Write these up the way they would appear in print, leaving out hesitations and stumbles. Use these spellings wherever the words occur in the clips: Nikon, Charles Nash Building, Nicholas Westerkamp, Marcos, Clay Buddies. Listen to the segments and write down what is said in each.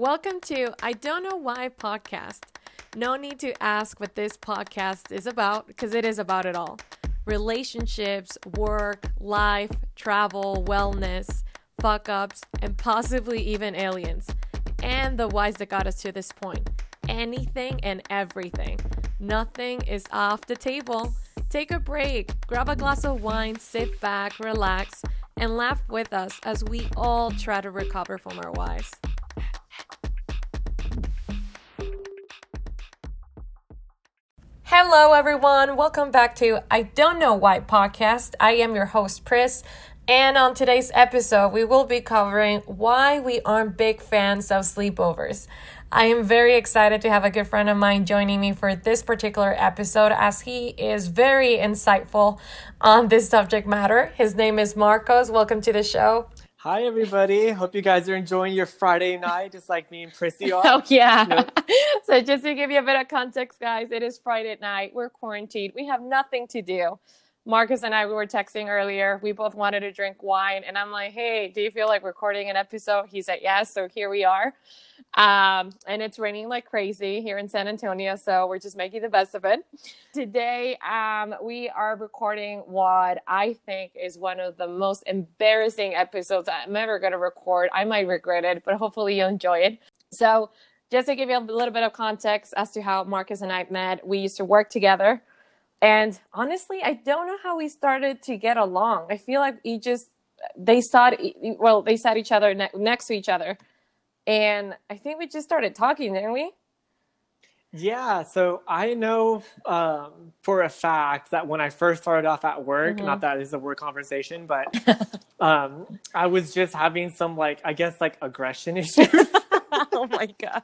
Welcome to I Don't Know Why podcast. No need to ask what this podcast is about because it is about it all. Relationships, work, life, travel, wellness, fuck-ups, and possibly even aliens. And the whys that got us to this point. Anything and everything. Nothing is off the table. Take a break, grab a glass of wine, sit back, relax, and laugh with us as we all try to recover from our whys. Hello everyone, welcome back to I Don't Know Why podcast. I am your host, Pris, and on today's episode, we will be covering why we aren't big fans of sleepovers. I am very excited to have a good friend of mine joining me for this particular episode as he is very insightful on this subject matter. His name is Marcos. Welcome to the show. Hi, everybody. Hope you guys are enjoying your Friday night, just like me and Prissy are. Oh, yeah. Yep. So just to give you a bit of context, guys, it is Friday night. We're quarantined. We have nothing to do. Marcus and I, we were texting earlier. We both wanted to drink wine. And I'm like, hey, do you feel like recording an episode? He said, yes. So here we are. And it's raining like crazy here in San Antonio. So we're just making the best of it. Today, we are recording what I think is one of the most embarrassing episodes I'm ever going to record. I might regret it, but hopefully you'll enjoy it. So just to give you a little bit of context as to how Marcus and I met, we used to work together. And honestly, I don't know how we started to get along. I feel like they sat each other next to each other. And I think we just started talking, didn't we? Yeah. So I know for a fact that when I first started off at work, mm-hmm. not that it's a work conversation, but I was just having some, I guess aggression issues. Oh, my God.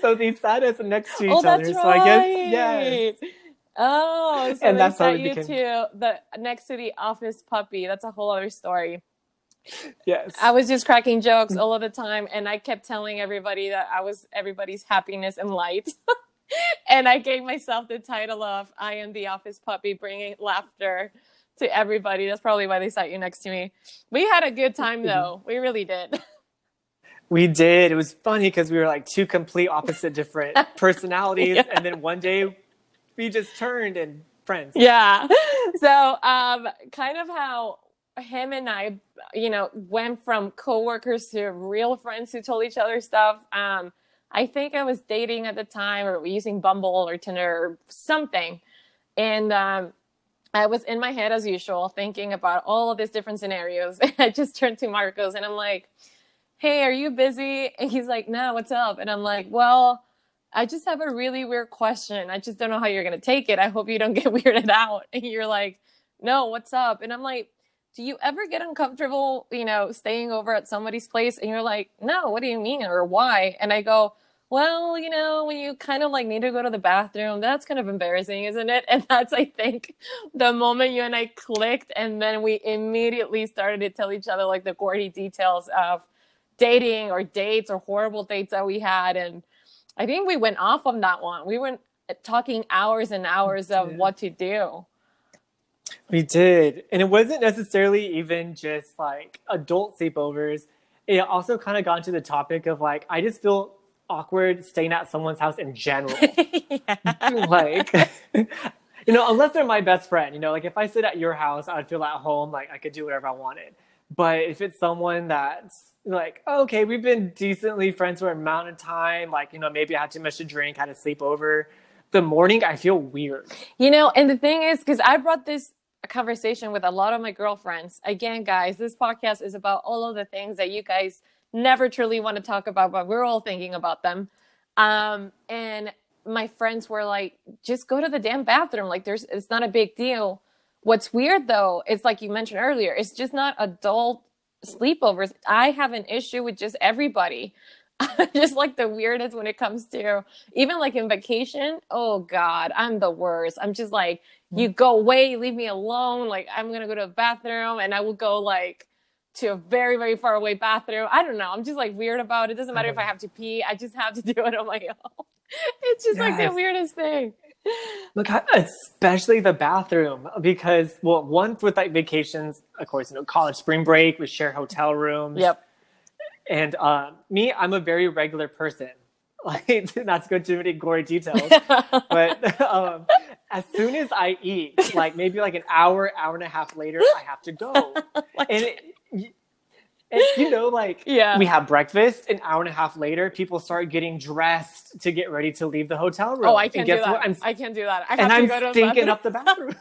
So they sat us next to each other. That's right. So I guess, yes. Oh, so and that's how we became... to the next to the office puppy. That's a whole other story. Yes, I was just cracking jokes all of the time, and I kept telling everybody that I was everybody's happiness and light. And I gave myself the title of I am the office puppy, bringing laughter to everybody. That's probably why they sat you next to me. We had a good time, though. We really did. We did. It was funny because we were two complete opposite, different personalities, yeah. And then one day. We just turned and friends. Yeah. So kind of how him and I, went from coworkers to real friends who told each other stuff. I think I was dating at the time or using Bumble or Tinder or something. And I was in my head as usual thinking about all of these different scenarios. And I just turned to Marcos and I'm like, hey, are you busy? And he's like, no, what's up? And I'm like, well... I just have a really weird question. I just don't know how you're going to take it. I hope you don't get weirded out. And you're like, no, what's up? And I'm like, do you ever get uncomfortable, staying over at somebody's place? And you're like, no, what do you mean? Or why? And I go, well, when you kind of need to go to the bathroom, that's kind of embarrassing, isn't it? And that's, I think, the moment you and I clicked. And then we immediately started to tell each other the gory details of dating or dates or horrible dates that we had. And I think we went off on that one. We were talking hours and hours of what to do. We did. And it wasn't necessarily even just adult sleepovers. It also kind of got into the topic of I just feel awkward staying at someone's house in general. Unless they're my best friend, if I sit at your house, I'd feel at home. I could do whatever I wanted. But if it's someone that's okay, we've been decently friends for an amount of time. Maybe I had too much to drink, had to sleep over. The morning, I feel weird. And the thing is, because I brought this conversation with a lot of my girlfriends. Again, guys, this podcast is about all of the things that you guys never truly want to talk about, but we're all thinking about them. And my friends were like, just go to the damn bathroom. It's not a big deal. What's weird, though, it's you mentioned earlier, it's just not adult sleepovers. I have an issue with just everybody. Just the weirdest when it comes to even in vacation. Oh God, I'm the worst. I'm just you go away, leave me alone. I'm going to go to a bathroom and I will go to a very, very far away bathroom. I don't know. I'm just weird about it. It doesn't matter if I have to pee. I just have to do it on my own. It's just the weirdest thing. Look, especially the bathroom, because one with vacations, of course, college spring break, we share hotel rooms. Yep. And me, I'm a very regular person. Like, not to go too many gory details, but as soon as I eat, like maybe like an hour, hour and a half later, I have to go. And you know, like we have breakfast, an hour and a half later, people start getting dressed to get ready to leave the hotel room. Oh, I can't do that. I can't do that. I'm stinking up the bathroom.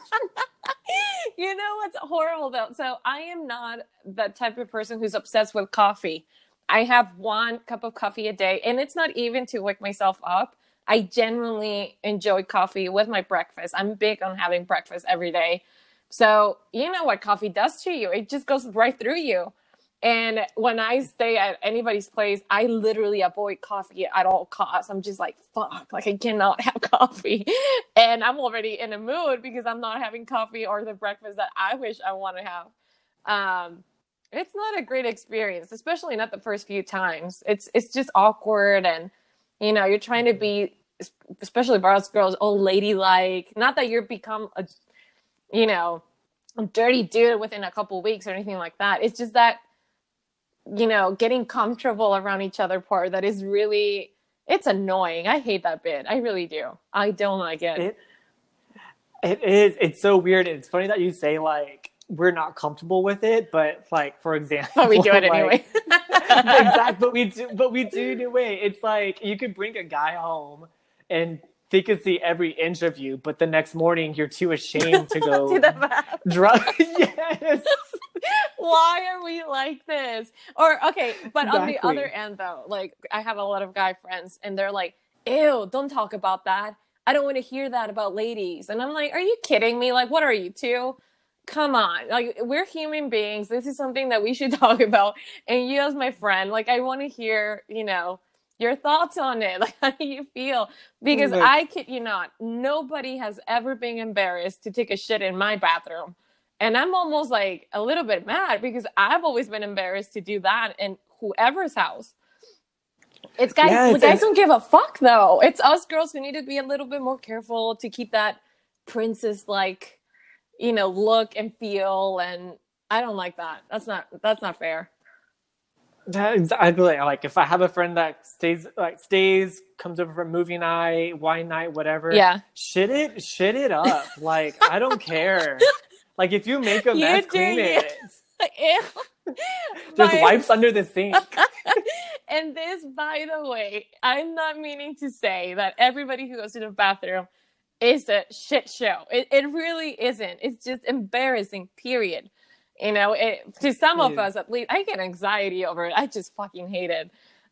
You know what's horrible though? So I am not the type of person who's obsessed with coffee. I have one cup of coffee a day, and it's not even to wake myself up. I genuinely enjoy coffee with my breakfast. I'm big on having breakfast every day. So you know what coffee does to you. It just goes right through you. And when I stay at anybody's place, I literally avoid coffee at all costs. I'm just like, fuck, like I cannot have coffee. And I'm already in a mood because I'm not having coffee or the breakfast that I wish I want to have. It's not a great experience, especially not the first few times. It's just awkward. And, you know, you're trying to be, especially for us girls, all ladylike. Not that you've become a, you know, a dirty dude within a couple of weeks or anything like that. It's just that, you know, getting comfortable around each other part that is really, it's annoying. I hate that bit. I really do. I don't like it. It is. It's so weird. It's funny that you say like, we're not comfortable with it, but like, for example, but we do it anyway. Exactly, but we do it anyway. It's like, you could bring a guy home and they could see every inch of you, but the next morning you're too ashamed to go drug. Yes. Why are we like this? Or okay, but exactly. On the other end though, like I have a lot of guy friends and they're like, ew, don't talk about that. I don't want to hear that about ladies. And I'm like, are you kidding me? Like, what are you two? Come on, like we're human beings. This is something that we should talk about. And you as my friend, like I want to hear, you know, your thoughts on it. Like how do you feel? Because I kid you not, nobody has ever been embarrassed to take a shit in my bathroom. And I'm almost like a little bit mad because I've always been embarrassed to do that in whoever's house. It's guys, guys don't give a fuck though. It's us girls who need to be a little bit more careful to keep that princess like, you know, look and feel. And I don't like that. That's not fair. Exactly. Like if I have a friend that stays, comes over for movie night, wine night, whatever. Yeah. Shit it up. Like, I don't care. Like if you make a mess, clean it. There's wipes under the sink. And this, by the way, I'm not meaning to say that everybody who goes to the bathroom is a shit show. It really isn't. It's just embarrassing, period. You know, to some of us, at least, I get anxiety over it. I just fucking hate it.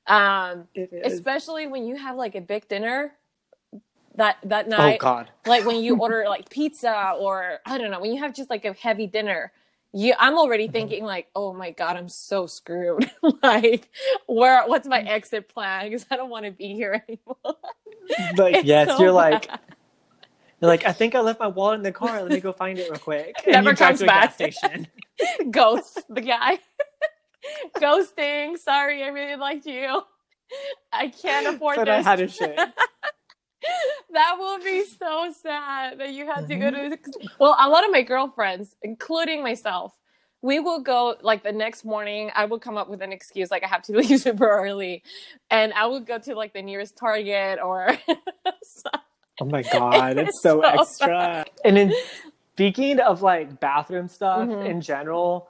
It is. Especially when you have like a big dinner that night. Oh, God. Like when you order like pizza or I don't know, when you have just like a heavy dinner, I'm already thinking like, oh my God, I'm so screwed. Like, what's my exit plan? Because I don't want to be here anymore. But yes, so you're bad. You're like, I think I left my wallet in the car. Let me go find it real quick. And never comes back. Gas station. Ghost the guy. Ghosting. Sorry, I really liked you. I can't afford this. But I had a shit. That will be so sad that you had to go to. Well, a lot of my girlfriends, including myself, we will go like the next morning. I will come up with an excuse like I have to leave super early, and I will go to like the nearest Target or. Oh my God, it's so extra. Bad. And then speaking of like bathroom stuff in general,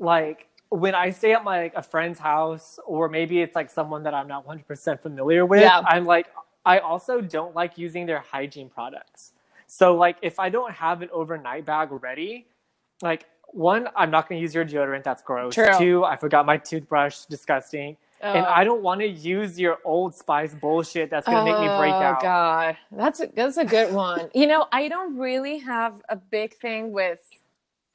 like when I stay at my a friend's house or maybe it's like someone that I'm not 100% familiar with, I'm like, I also don't like using their hygiene products. So like if I don't have an overnight bag ready, like one, I'm not going to use your deodorant. That's gross. True. Two, I forgot my toothbrush. Disgusting. Oh. And I don't want to use your Old Spice bullshit that's going to make me break out. Oh, God. That's a good one. You know, I don't really have a big thing with,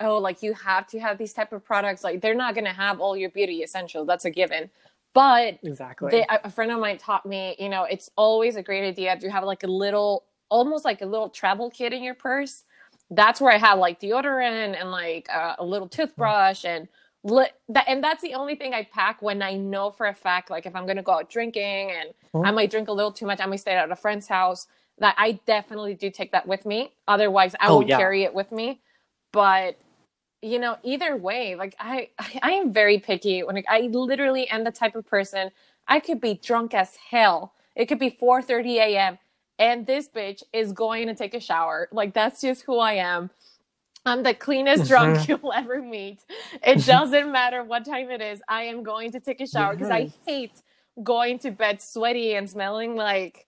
oh, like, you have to have these type of products. Like, they're not going to have all your beauty essentials. That's a given. But exactly, a friend of mine taught me, you know, it's always a great idea to have, like, a little, almost like a little travel kit in your purse. That's where I have, like, deodorant and, like, a little toothbrush and and that's the only thing I pack when I know for a fact, like if I'm going to go out drinking and I might drink a little too much, I might stay at a friend's house, that I definitely do take that with me. Otherwise, I won't carry it with me. But you know, either way, like I am very picky. When I literally am the type of person, I could be drunk as hell. It could be 4:30 a.m. and this bitch is going to take a shower. Like, that's just who I am. I'm the cleanest drunk you'll ever meet. It doesn't matter what time it is. I am going to take a shower because I hate going to bed sweaty and smelling like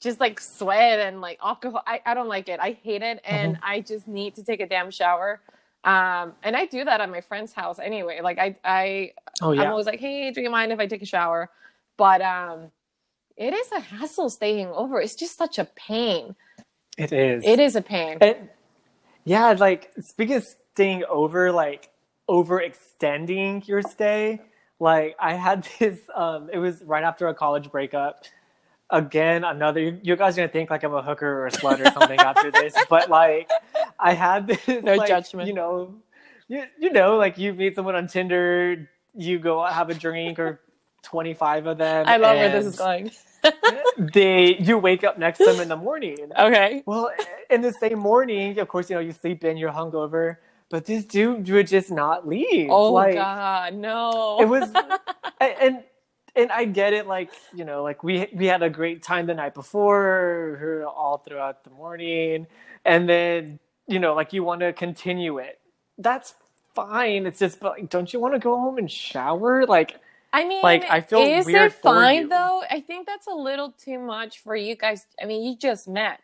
just like sweat and like alcohol. I don't like it. I hate it. And I just need to take a damn shower. And I do that at my friend's house anyway. Like I'm always like, hey, do you mind if I take a shower? But it is a hassle staying over. It's just such a pain. It is. It is a pain. Yeah, like speaking of staying over, like overextending your stay. Like I had this. It was right after a college breakup. Again, another. You guys are gonna think like I'm a hooker or a slut or something after this, but like. I had this, no like, judgment. You know, you know, like you meet someone on Tinder, you go have a drink or 25 of them. I love where this is going. You wake up next to them in the morning. Okay. Well, in the same morning, of course, you know, you sleep in, you're hungover, but this dude would just not leave. Oh like, God, no. It was, and I get it, like, you know, like we had a great time the night before, all throughout the morning, and then. You know, like you want to continue it. That's fine. It's just, but like, don't you want to go home and shower? Like, I mean, like I feel weird. Is it fine though? I think that's a little too much for you guys. I mean, you just met.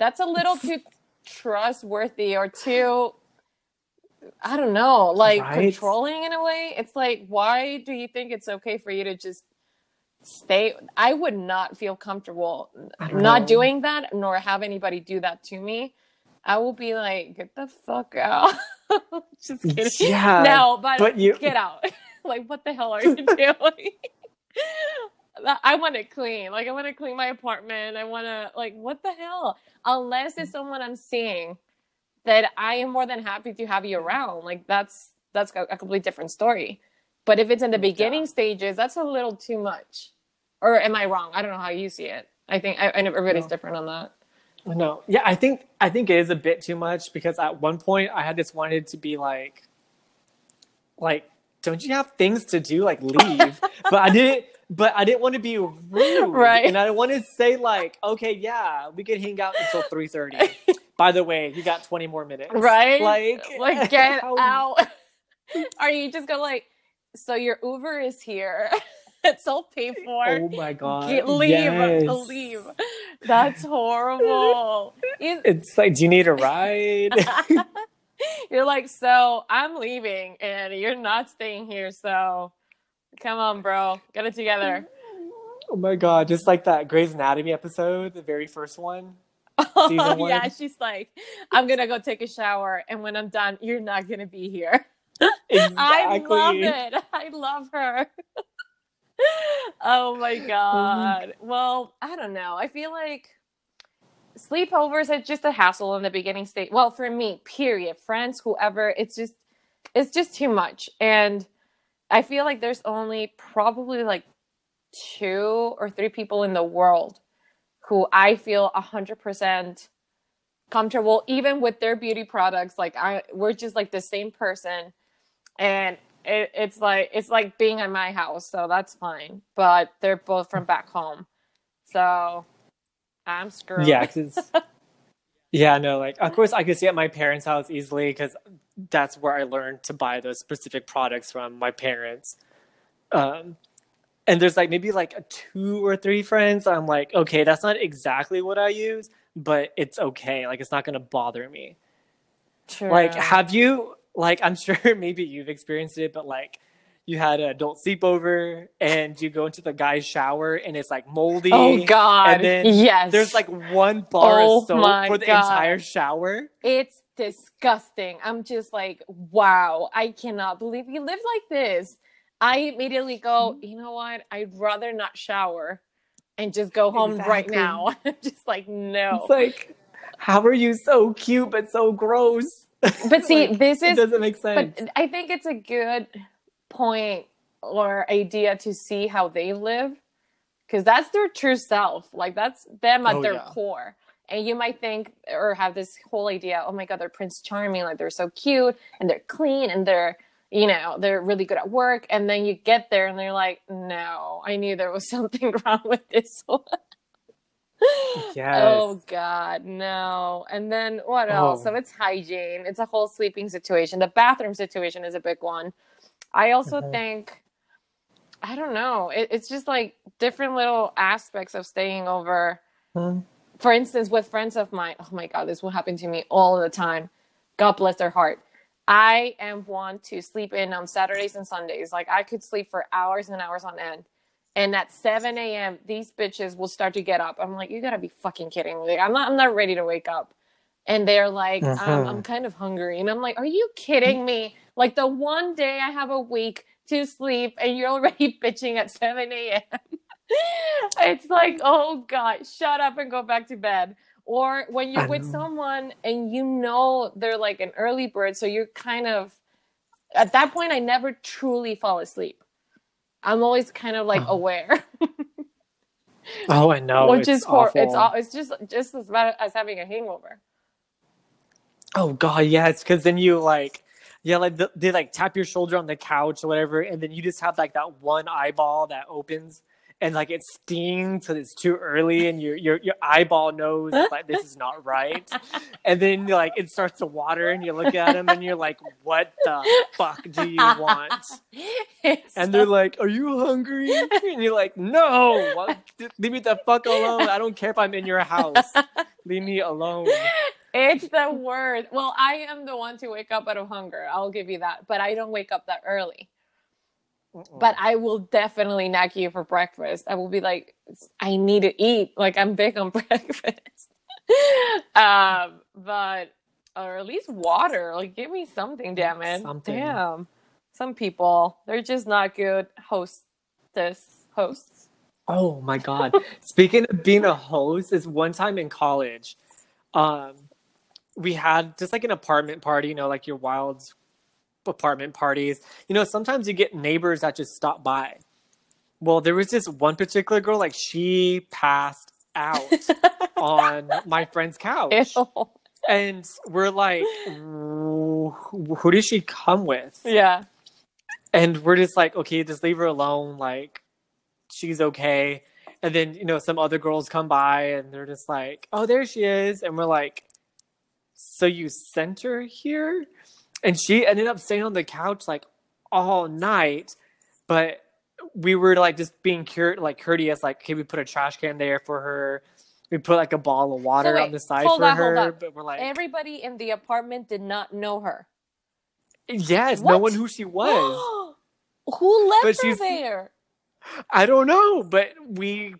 That's a little too trustworthy or too, I don't know, like controlling in a way. It's like, why do you think it's okay for you to just stay? I would not feel comfortable not doing that, nor have anybody do that to me. I will be like, get the fuck out. Just kidding. Yeah, no, but you... get out. Like, what the hell are you doing? I want to clean. Like, I want to clean my apartment. I want to, like, what the hell? Unless it's someone I'm seeing that I am more than happy to have you around. Like, that's a completely different story. But if it's in the beginning stages, that's a little too much. Or am I wrong? I don't know how you see it. I think I know everybody's different on that. No. Yeah, I think it is a bit too much because at one point I had just wanted to be like, don't you have things to do? Like, leave. but I didn't want to be rude. Right. And I want to say like, okay, yeah, we could hang out until 3:30. By the way, you got 20 more minutes. Right? Like get out. Are you just gonna like, so your Uber is here. It's all paid for. Oh my God. Leave. That's horrible. It's like, do you need a ride? You're like, so I'm leaving and you're not staying here. So come on, bro. Get it together. Oh my God. Just like that Grey's Anatomy episode, the very first one. Season one. Yeah, she's like, I'm going to go take a shower. And when I'm done, you're not going to be here. Exactly. I love it. I love her. Oh my God. Well, I don't know. I feel like sleepovers are just a hassle in the beginning stage. Well, for me, period. Friends, whoever, it's just too much. And I feel like there's only probably like 2 or 3 people in the world who I feel 100% comfortable, even with their beauty products. Like we're just like the same person. And it's like being at my house, so that's fine. But they're both from back home, so I'm screwed. Yeah, no, like of course I could stay at my parents' house easily because that's where I learned to buy those specific products from my parents. And there's like maybe like a 2 or 3 friends. I'm like, okay, that's not exactly what I use, but it's okay. Like it's not gonna bother me. True. Like, have you? Like, I'm sure maybe you've experienced it, but, like, you had an adult sleepover, and you go into the guy's shower, and it's, like, moldy. Oh, God. And then there's, like, one bar of soap for the entire shower. It's disgusting. I'm just like, wow, I cannot believe you live like this. I immediately go, you know what? I'd rather not shower and just go home right now. I'm just like, no. It's like, how are you so cute but so gross? But see, like, this is... It doesn't make sense. But I think it's a good point or idea to see how they live. Because that's their true self. Like, that's them at their core. And you might think or have this whole idea, oh my God, they're Prince Charming, like they're so cute and they're clean and they're, you know, they're really good at work. And then you get there and they're like, no, I knew there was something wrong with this one. Yes. Oh God, no. And then what else? So it's hygiene. It's a whole sleeping situation. The bathroom situation is a big one. I also think, I don't know. It's just like different little aspects of staying over. For instance, with friends of mine, oh my God, this will happen to me all the time. God bless their heart. I am one to sleep in on Saturdays and Sundays. Like I could sleep for hours and hours on end. And at 7 a.m., these bitches will start to get up. I'm like, you gotta be fucking kidding me. Like, I'm not ready to wake up. And they're like, I'm kind of hungry. And I'm like, are you kidding me? Like the one day I have a week to sleep and you're already bitching at 7 a.m. It's like, oh God, shut up and go back to bed. Or when you're with someone and you know they're like an early bird, so you're kind of, at that point, I never truly fall asleep. I'm always kind of like aware. Oh, I know. Which is awful. It's just as bad as having a hangover. Oh God, yes, because then you like, yeah, like they like tap your shoulder on the couch or whatever, and then you just have like that one eyeball that opens. And like it stings because it's too early, and your eyeball knows like this is not right. And then like it starts to water, and you look at them, and you're like, "What the fuck do you want?" And they're like, "Are you hungry?" And you're like, "No, what? Leave me the fuck alone. I don't care if I'm in your house. Leave me alone." It's the worst. Well, I am the one to wake up out of hunger. I'll give you that, but I don't wake up that early. But I will definitely nag you for breakfast. I will be like, I need to eat. Like, I'm big on breakfast. But, or at least water. Like, give me something, damn it. Something. Damn. Some people, they're just not good hosts. Oh, my God. Speaking of being a host, is one time in college, we had just like an apartment party, you know, like your wild apartment parties, you know, sometimes you get neighbors that just stop by. Well, there was this one particular girl, like she passed out on my friend's couch. Ew. And we're like, who did she come with? Yeah. And we're just like, okay, just leave her alone, like she's okay. And then, you know, some other girls come by and they're just like, oh, there she is. And we're like, so you sent her here? And she ended up staying on the couch like all night, but we were like just being courteous. Like, okay, we put a trash can there for her. We put like a bottle of water on the side for her. But we're like, everybody in the apartment did not know her. Yes, what? No one who she was. Who left her there? I don't know, but we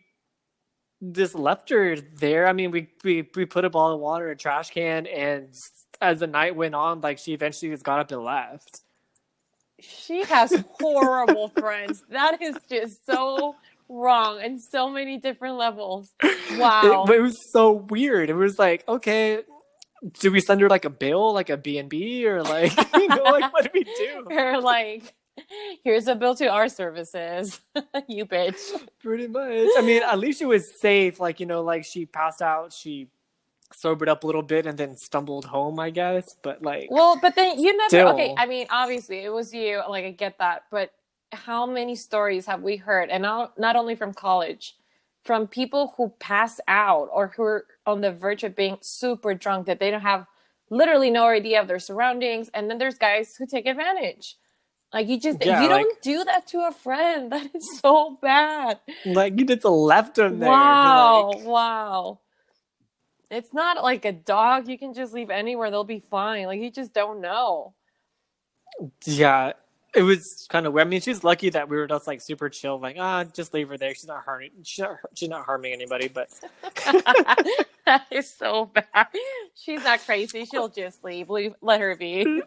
just left her there. I mean, we put a bottle of water, a trash can, and as the night went on, like she eventually just got up and left. She has horrible friends. That is just so wrong in so many different levels. Wow. It was so weird. It was like, okay, do we send her like a bill, like a B&B, or like, you know, like what do we do? Or like, here's a bill to our services. You bitch. Pretty much. I mean, at least she was safe. Like, you know, like she passed out, she sobered up a little bit and then stumbled home, I guess. But like, well, but then you never still. Okay, I mean, obviously it was you, like I get that, but how many stories have we heard, and not only from college, from people who pass out or who are on the verge of being super drunk, that they don't have literally no idea of their surroundings, and then there's guys who take advantage. Like, you just, yeah, you like, don't do that to a friend. That is so bad. Like, you just left them there. Wow, like, wow. It's not like a dog. You can just leave anywhere. They'll be fine. Like, you just don't know. Yeah. It was kind of weird. I mean, she's lucky that we were just like super chill. Like, just leave her there. She's not harming anybody, but. That is so bad. She's not crazy. She'll just leave. Let her be.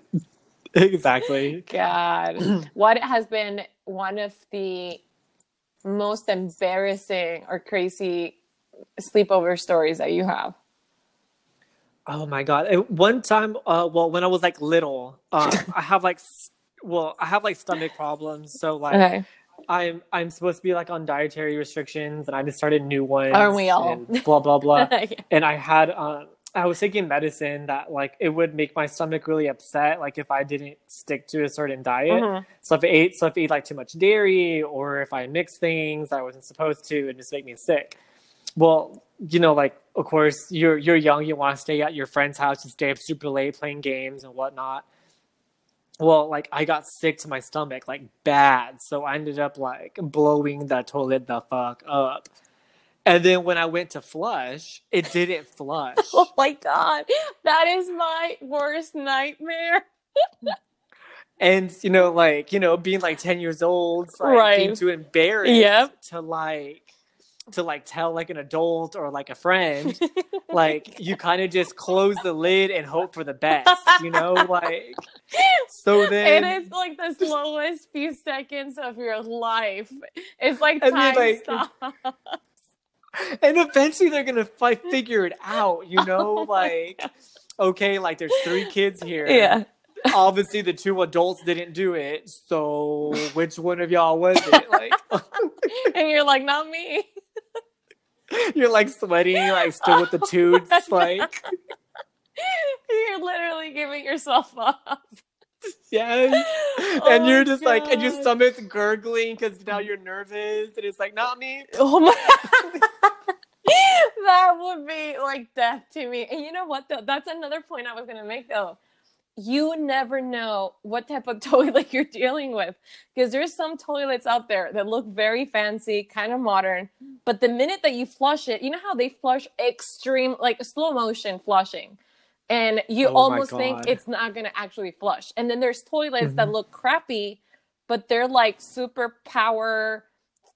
Exactly. God. What has been one of the most embarrassing or crazy sleepover stories that you have? Oh my God. One time, when I was like little, I have like stomach problems. So like, I'm supposed to be like on dietary restrictions, and I just started new ones. Aren't we all? And blah blah blah. Yeah. And I had I was taking medicine that like it would make my stomach really upset, like if I didn't stick to a certain diet. Mm-hmm. So if I ate like too much dairy, or if I mixed things I wasn't supposed to, it'd just make me sick. Well, you know, like of course you're young, you want to stay at your friend's house, you stay up super late playing games and whatnot. Well, like, I got sick to my stomach, like, bad. So I ended up, like, blowing the toilet the fuck up. And then when I went to flush, it didn't flush. Oh, my God. That is my worst nightmare. And, you know, being, like, 10 years old, like, right. Being too embarrassed yep. to tell, like, an adult or, like, a friend, like, you kind of just close the lid and hope for the best, you know? Like, so then... It is, like, the slowest few seconds of your life. It's, like, time stops. And eventually they're going to, like, figure it out, you know? Like, okay, like, there's 3 kids here. Yeah. Obviously, the 2 adults didn't do it, so which one of y'all was it? Like, and you're like, not me. You're like sweating, like still with the toots, like you're literally giving yourself up. Yes, and you're just God. Like, and your stomach's gurgling because now you're nervous, and it's like, not me. Oh my. That would be like death to me. And you know what? Though that's another point I was gonna make though. You never know what type of toilet you're dealing with, because there's some toilets out there that look very fancy, kind of modern, but the minute that you flush it, you know how they flush extreme, like slow motion flushing, and you almost think it's not going to actually flush. And then there's toilets mm-hmm. that look crappy, but they're like super power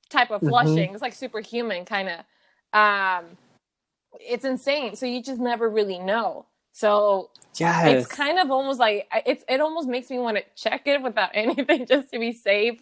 type of flushing. Mm-hmm. It's like superhuman kind of, it's insane. So you just never really know. So yes. It's kind of almost like it almost makes me want to check it without anything just to be safe.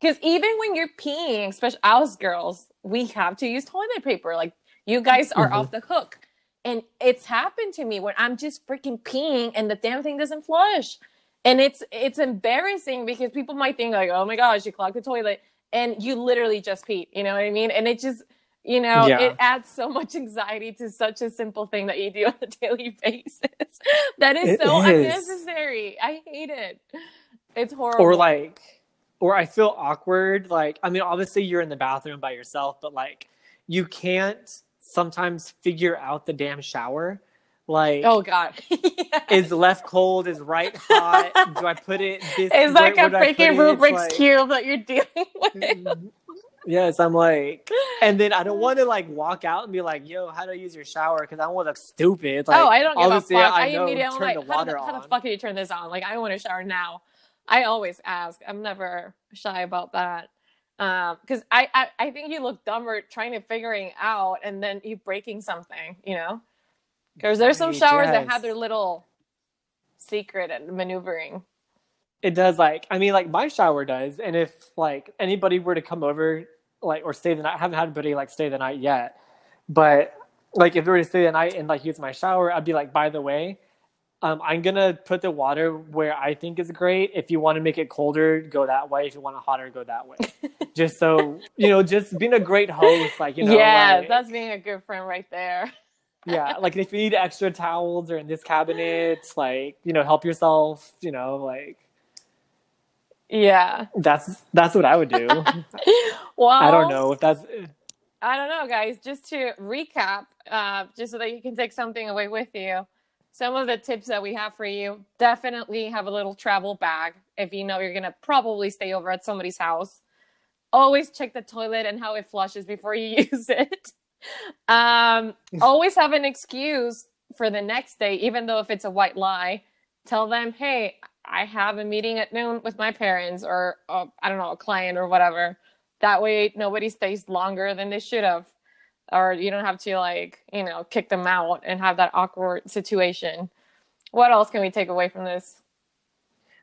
Because even when you're peeing, especially us girls, we have to use toilet paper. Like you guys are mm-hmm. off the hook. And it's happened to me when I'm just freaking peeing and the damn thing doesn't flush. And it's embarrassing because people might think like, oh my gosh, you clogged the toilet. And you literally just peed. You know what I mean? And it just... You know, yeah. It adds so much anxiety to such a simple thing that you do on a daily basis. That is unnecessary. I hate it. It's horrible. Or I feel awkward. Like, I mean, obviously you're in the bathroom by yourself, but like you can't sometimes figure out the damn shower. Like, oh God, yes. Is left cold? Is right hot? Do I put it this way? It's like a freaking Rubik's Cube that you're dealing with. Mm-hmm. Yes, I'm like, and then I don't want to like walk out and be like, yo, how do I use your shower? Because I don't want to look stupid. Like, oh, I don't give a fuck. I'm like, how the fuck do you turn this on? Like, I want to shower now. I always ask. I'm never shy about that. Because I think you look dumber trying to figuring out and then you breaking something, you know? Because there's some showers that have their little secret and maneuvering. It does, like, I mean, like, my shower does. And if, like, anybody were to come over... like, or stay the night. I haven't had anybody like stay the night yet, but like if they were to stay the night and like use my shower, I'd be like, by the way, I'm gonna put the water where I think is great. If you want to make it colder, go that way. If you want it hotter, go that way. Just so you know, just being a great host, like, you know. Yeah, like, that's being a good friend right there. Yeah, like if you need extra towels or in this cabinet, like, you know, help yourself. You know, like. Yeah, that's what I would do. Well, I don't know, guys. Just to recap, just so that you can take something away with you, some of the tips that we have for you: definitely have a little travel bag if you know you're gonna probably stay over at somebody's house. Always check the toilet and how it flushes before you use it. Always have an excuse for the next day, even though if it's a white lie. Tell them, hey, I have a meeting at noon with my parents or, I don't know, a client or whatever. That way, nobody stays longer than they should have. Or you don't have to, like, you know, kick them out and have that awkward situation. What else can we take away from this?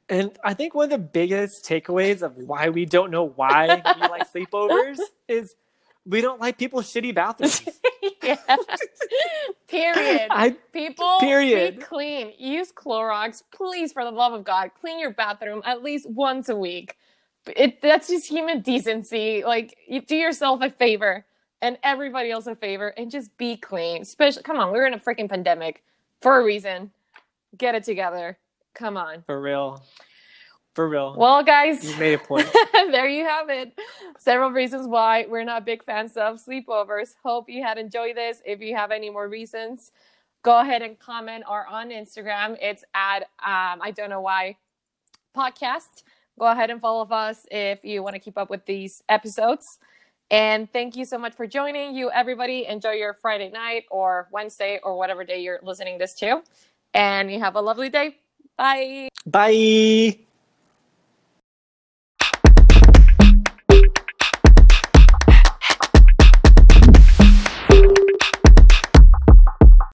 And I think one of the biggest takeaways of why we don't know why we like sleepovers is we don't like people's shitty bathrooms. Yeah. Period. People, be clean. Use Clorox. Please, for the love of God, clean your bathroom at least once a week. That's just human decency. Like, you do yourself a favor and everybody else a favor and just be clean. Especially, come on, we're in a freaking pandemic for a reason. Get it together. Come on. For real. For real. Well, guys. You made a point. There you have it. Several reasons why we're not big fans of sleepovers. Hope you had enjoyed this. If you have any more reasons, go ahead and comment or on Instagram. It's at I Don't Know Why Podcast. Go ahead and follow us if you want to keep up with these episodes. And thank you so much for joining. You, everybody, enjoy your Friday night or Wednesday or whatever day you're listening this to. And you have a lovely day. Bye. Bye.